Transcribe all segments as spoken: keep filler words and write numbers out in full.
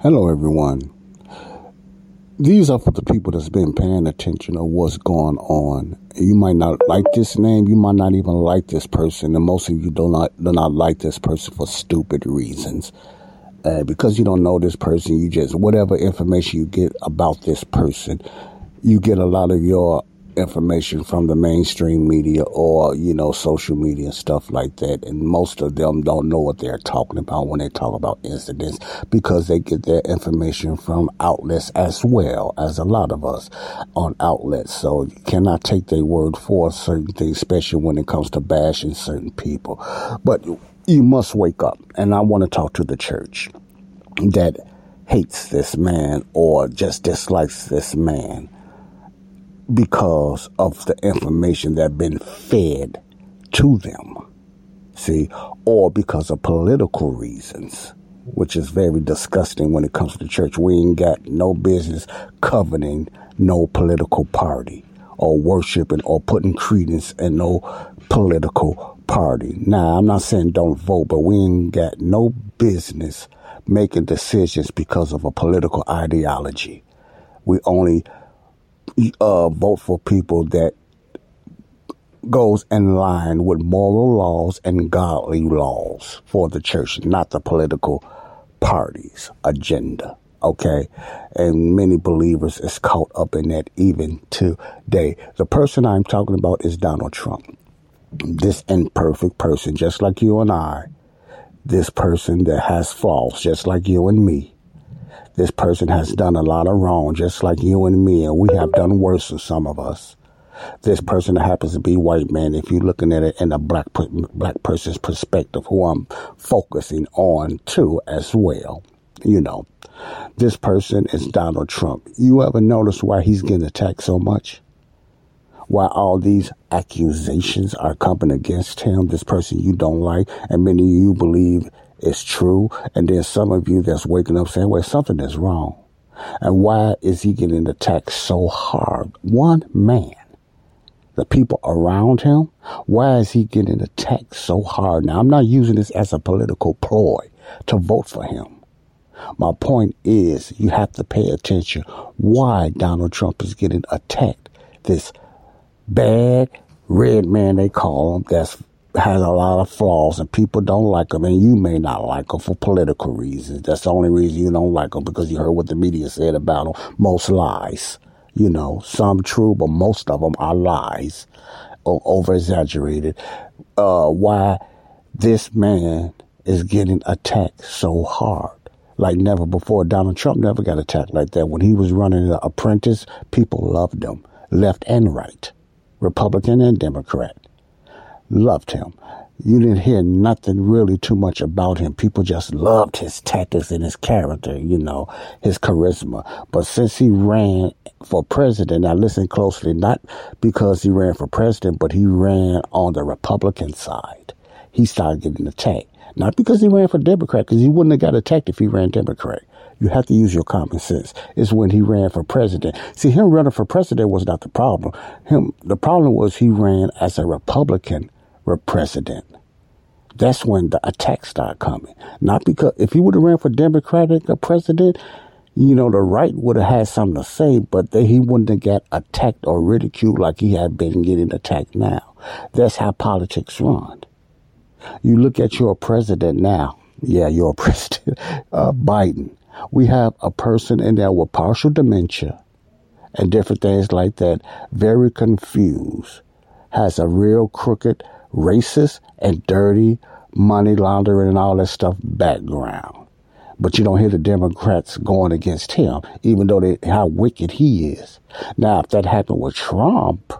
Hello, everyone. These are for the people that's been paying attention to what's going on. You might not like this name. You might not even like this person. And most of you do not do not like this person for stupid reasons. Uh, because you don't know this person, you just, whatever information you get about this person, you get a lot of your information from the mainstream media or, you know, social media and stuff like that. And most of them don't know what they're talking about when they talk about incidents because they get their information from outlets as well as a lot of us on outlets. So you cannot take their word for certain things, especially when it comes to bashing certain people. But you must wake up. And I want to talk to the church that hates this man or just dislikes this man because of the information that been fed to them, see, or because of political reasons, which is very disgusting when it comes to the church. We ain't got no business coveting no political party or worshiping or putting credence in no political party. Now, I'm not saying don't vote, but we ain't got no business making decisions because of a political ideology. We only Uh, vote for people that goes in line with moral laws and godly laws for the church, not the political party's agenda, okay? And many believers is caught up in that even today. The person I'm talking about is Donald Trump. This imperfect person, just like you and I, this person that has flaws, just like you and me. This person has done a lot of wrong, just like you and me, and we have done worse than some of us. This person that happens to be white, man, if you're looking at it in a black black person's perspective, who I'm focusing on, too, as well, you know. This person is Donald Trump. You ever notice why he's getting attacked so much? Why all these accusations are coming against him, this person you don't like, and many of you believe it's true, and then some of you that's waking up saying, well, something is wrong. And why is he getting attacked so hard? One man, the people around him, why is he getting attacked so hard? Now, I'm not using this as a political ploy to vote for him. My point is you have to pay attention why Donald Trump is getting attacked. This bad red man, they call him, that's has a lot of flaws and people don't like him, and you may not like him for political reasons. That's the only reason you don't like him, because you heard what the media said about him. Most lies, you know, some true, but most of them are lies or over-exaggerated. Uh, why this man is getting attacked so hard. Like never before. Donald Trump never got attacked like that. When he was running The Apprentice, people loved him, left and right, Republican and Democrat. Loved him. You didn't hear nothing really too much about him. People just loved his tactics and his character, you know, his charisma. But since he ran for president, now listen closely, not because he ran for president, but he ran on the Republican side. He started getting attacked. Not because he ran for Democrat, because he wouldn't have got attacked if he ran Democrat. You have to use your common sense. It's when he ran for president. See, him running for president was not the problem. Him, the problem was he ran as a Republican president. That's when the attacks start coming. Not because if he would have ran for Democratic president, you know, the right would have had something to say, but they, he wouldn't have got attacked or ridiculed like he had been getting attacked now. That's how politics run. You look at your president now. Yeah, your president, uh, Biden. We have a person in there with partial dementia and different things like that. Very confused. Has a real crooked racist and dirty money laundering and all that stuff background. But you don't hear the Democrats going against him, even though they, how wicked he is. Now, if that happened with Trump,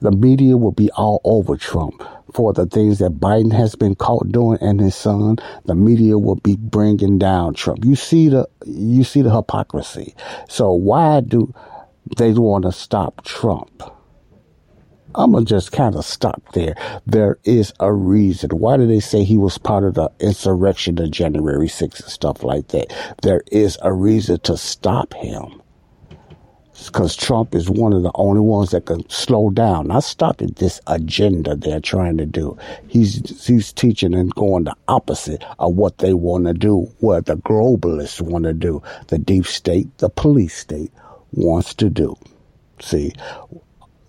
the media will be all over Trump for the things that Biden has been caught doing and his son. The media will be bringing down Trump. You see the you see the hypocrisy. So why do they want to stop Trump? I'm going to just kind of stop there. There is a reason. Why do they say he was part of the insurrection of January sixth and stuff like that? There is a reason to stop him. Because Trump is one of the only ones that can slow down, not stop at this agenda they're trying to do. He's he's teaching and going the opposite of what they want to do, what the globalists want to do, the deep state, the police state wants to do. See,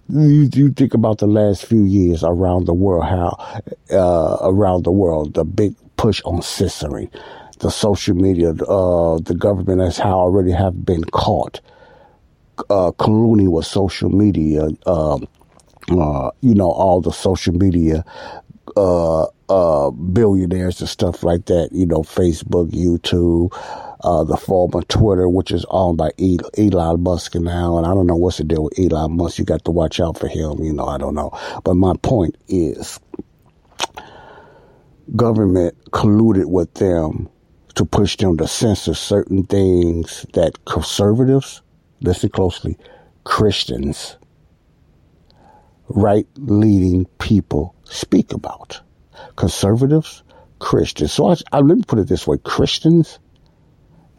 you, you think about the last few years around the world, how uh, around the world, the big push on censoring, the social media, uh, the government, as how already have been caught. Uh, collusion with social media, uh, uh, you know, all the social media uh, uh, billionaires and stuff like that, you know, Facebook, YouTube, uh, the former Twitter, which is owned by e- Elon Musk now. And I don't know what's the deal with Elon Musk. You got to watch out for him. You know, I don't know. But my point is government colluded with them to push them to censor certain things that conservatives, listen closely, Christians, right-leaning people speak about. Conservatives, Christians. So I, I, let me put it this way. Christians,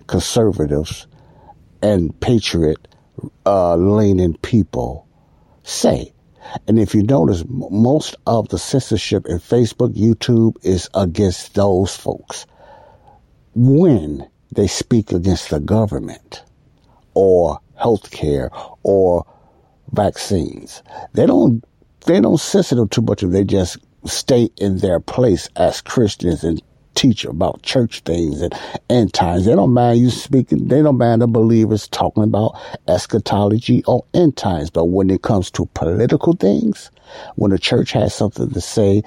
conservatives, and patriot uh, leaning people say. And if you notice, m- most of the censorship in Facebook, YouTube is against those folks when they speak against the government or healthcare or vaccines. They don't they don't censor them too much if they just stay in their place as Christians and teach about church things and end times. They don't mind you speaking, they don't mind the believers talking about eschatology or end times. But when it comes to political things, when the church has something to say,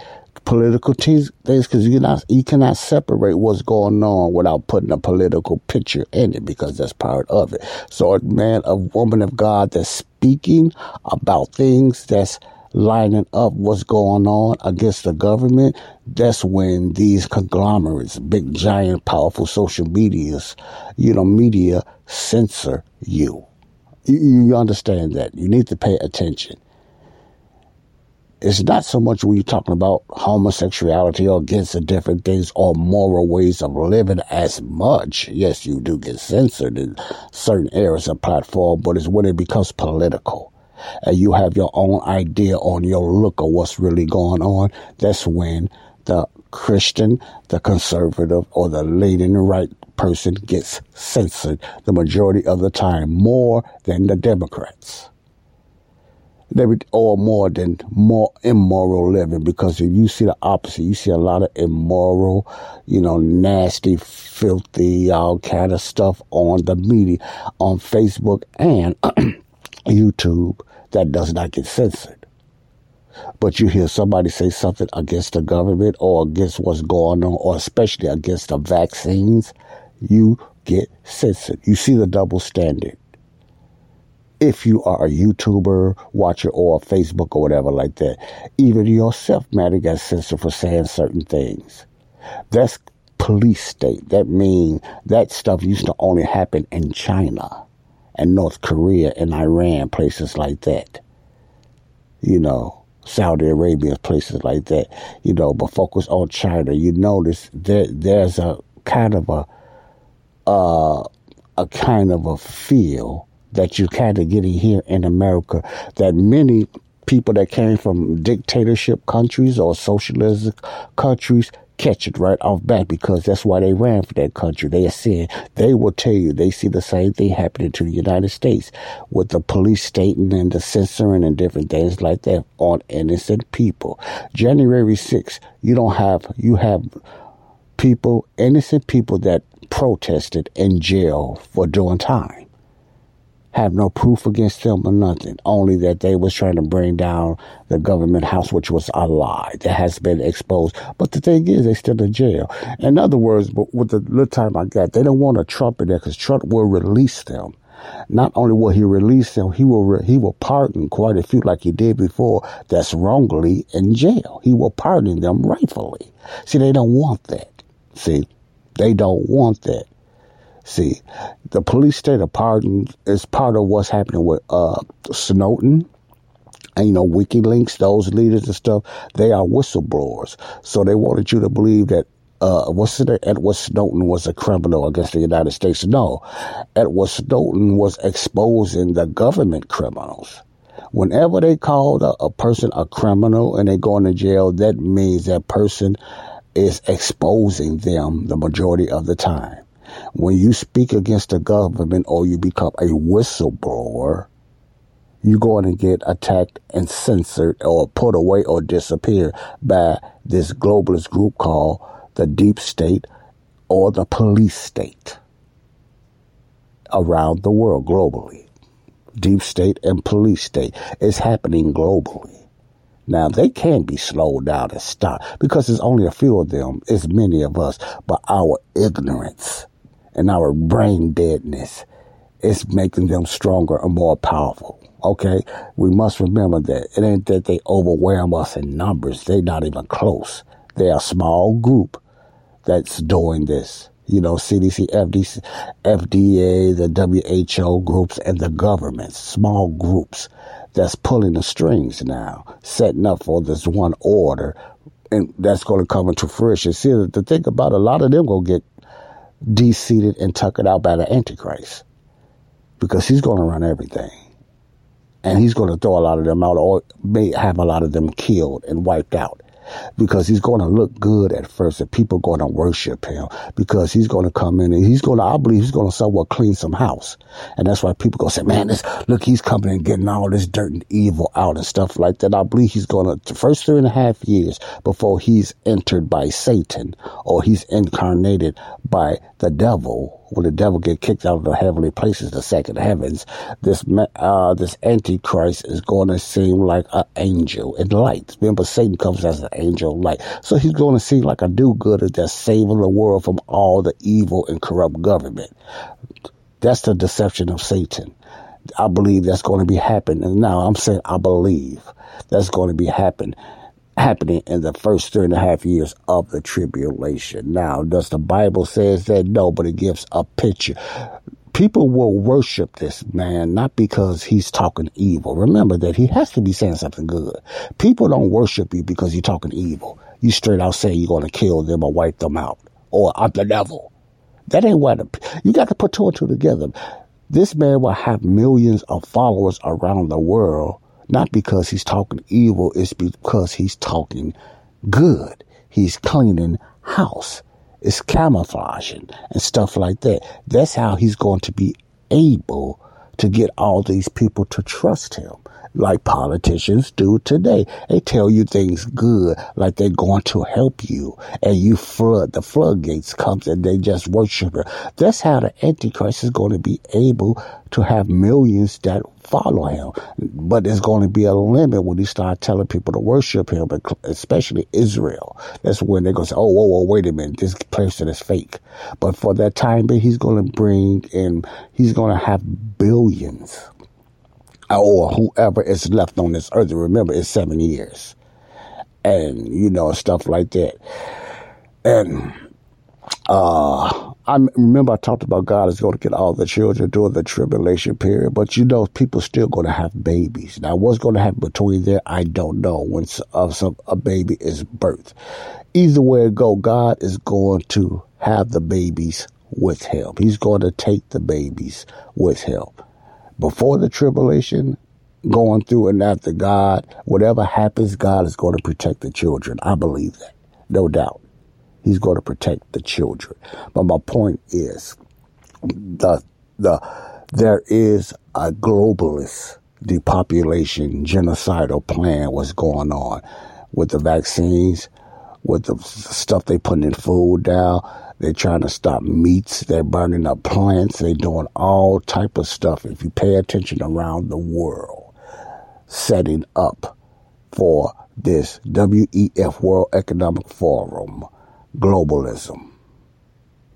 political things, because you not you cannot separate what's going on without putting a political picture in it, because that's part of it. So a man, a woman of God that's speaking about things that's lining up what's going on against the government, that's when these conglomerates, big, giant, powerful social medias, you know, media censor you. You, you understand that. You need to pay attention. It's not so much when you're talking about homosexuality or against the different things or moral ways of living as much. Yes, you do get censored in certain areas of platform, but it's when it becomes political and you have your own idea on your look of what's really going on. That's when the Christian, the conservative, or the leading right person gets censored the majority of the time, more than the Democrats. They would, or more than more immoral living, because if you see the opposite, you see a lot of immoral, you know, nasty, filthy, all kind of stuff on the media, on Facebook and YouTube that does not get censored. But you hear somebody say something against the government or against what's going on, or especially against the vaccines, you get censored. You see the double standard. If you are a YouTuber, watcher, or Facebook or whatever like that, even yourself might get censored for saying certain things. That's police state. That means that stuff used to only happen in China and North Korea and Iran, places like that. You know, Saudi Arabia, places like that. You know, but focus on China. You notice that there's a kind of a uh, a kind of a feel that you kind of getting here in America, that many people that came from dictatorship countries or socialist countries catch it right off bat, because that's why they ran for that country. They are saying, they will tell you, they see the same thing happening to the United States with the police stating and the censoring and different things like that on innocent people. January sixth, you don't have, you have people, innocent people that protested in jail for doing time. Have no proof against them or nothing, only that they was trying to bring down the government house, which was a lie that has been exposed. But the thing is, they still in jail. In other words, with the little time I got, they don't want a Trump in there, because Trump will release them. Not only will he release them, he will re- he will pardon quite a few, like he did before, that's wrongly in jail. He will pardon them rightfully. See, they don't want that. See, they don't want that. See, the police state of pardon is part of what's happening with uh, Snowden. And, you know, WikiLeaks, those leaders and stuff, they are whistleblowers. So they wanted you to believe that Uh, what's it, Edward Snowden was a criminal against the United States. No, Edward Snowden was exposing the government criminals. Whenever they called a, a person a criminal and they go into jail, that means that person is exposing them the majority of the time. When you speak against the government or you become a whistleblower, you're going to get attacked and censored or put away or disappear by this globalist group called the deep state, or the police state around the world globally. Deep state and police state is happening globally. Now, they can be slowed down and stopped because there's only a few of them. It's many of us, but our ignorance and our brain deadness is making them stronger and more powerful. Okay, we must remember that. It ain't that they overwhelm us in numbers. They're not even close. They're a small group that's doing this. You know, C D C, F D C, F D A, the W H O groups, and the governments, small groups that's pulling the strings now, setting up for this one order, and that's going to come into fruition. See, the thing about a lot of them going to get de-seated and tuckered out by the Antichrist because he's going to run everything. And he's going to throw a lot of them out or may have a lot of them killed and wiped out. Because he's going to look good at first and people going to worship him because he's going to come in and he's going to, I believe he's going to somewhat clean some house. And that's why people go say, man, this, look, he's coming and getting all this dirt and evil out and stuff like that. I believe he's going to, the first three and a half years before he's entered by Satan or he's incarnated by the devil, when the devil get kicked out of the heavenly places, the second heavens, this uh, this Antichrist is going to seem like an angel in light. Remember, Satan comes as an angel of light. So he's going to seem like a do-gooder that's saving the world from all the evil and corrupt government. That's the deception of Satan. I believe that's going to be happening. Now, I'm saying I believe that's going to be happening. happening in the first three and a half years of the tribulation. Now, does the Bible says that? No, but it gives a picture. People will worship this man, not because he's talking evil. Remember that he has to be saying something good. People don't worship you because you're talking evil. You straight out say you're going to kill them or wipe them out. Or I'm the devil. That ain't what the, you got to put two and two together. This man will have millions of followers around the world. Not because he's talking evil, it's because he's talking good. He's cleaning house. It's camouflaging and stuff like that. That's how he's going to be able to get all these people to trust him, like politicians do today. They tell you things good, like they're going to help you, and you flood. The floodgates comes, and they just worship her. That's how the Antichrist is going to be able to have millions that follow him. But there's going to be a limit when he start telling people to worship him, especially Israel. That's when they're going to say, oh, whoa, whoa, wait a minute, this person is fake. But for that time, he's going to bring in, he's going to have billions or whoever is left on this earth. Remember, it's seven years. And, you know, stuff like that. And uh, I remember I talked about God is going to get all the children during the tribulation period. But, you know, people still going to have babies. Now, what's going to happen between there, I don't know, when uh, some, a baby is birthed. Either way it go, God is going to have the babies with him. He's going to take the babies with him. Before the tribulation, going through and after, God, whatever happens, God is going to protect the children. I believe that. No doubt. He's going to protect the children. But my point is, the the there is a globalist depopulation, genocidal plan what's going on with the vaccines, with the stuff they putting in food now. They're trying to stop meats. They're burning up plants. They're doing all type of stuff. If you pay attention around the world, setting up for this W E F, World Economic Forum, globalism.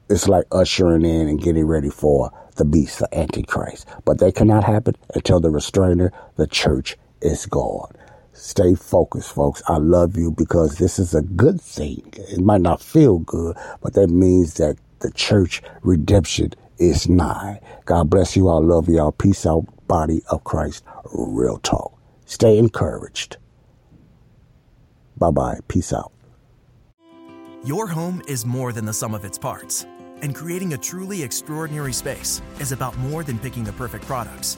it's like ushering in and getting ready for the beast, the Antichrist. But that cannot happen until the restrainer, the church, is gone. Stay focused, folks. I love you, because this is a good thing. It might not feel good, but that means that the church redemption is nigh. God bless you. I love y'all. Peace out, body of Christ. Real talk. Stay encouraged. Bye-bye. Peace out. Your home is more than the sum of its parts, and creating a truly extraordinary space is about more than picking the perfect products.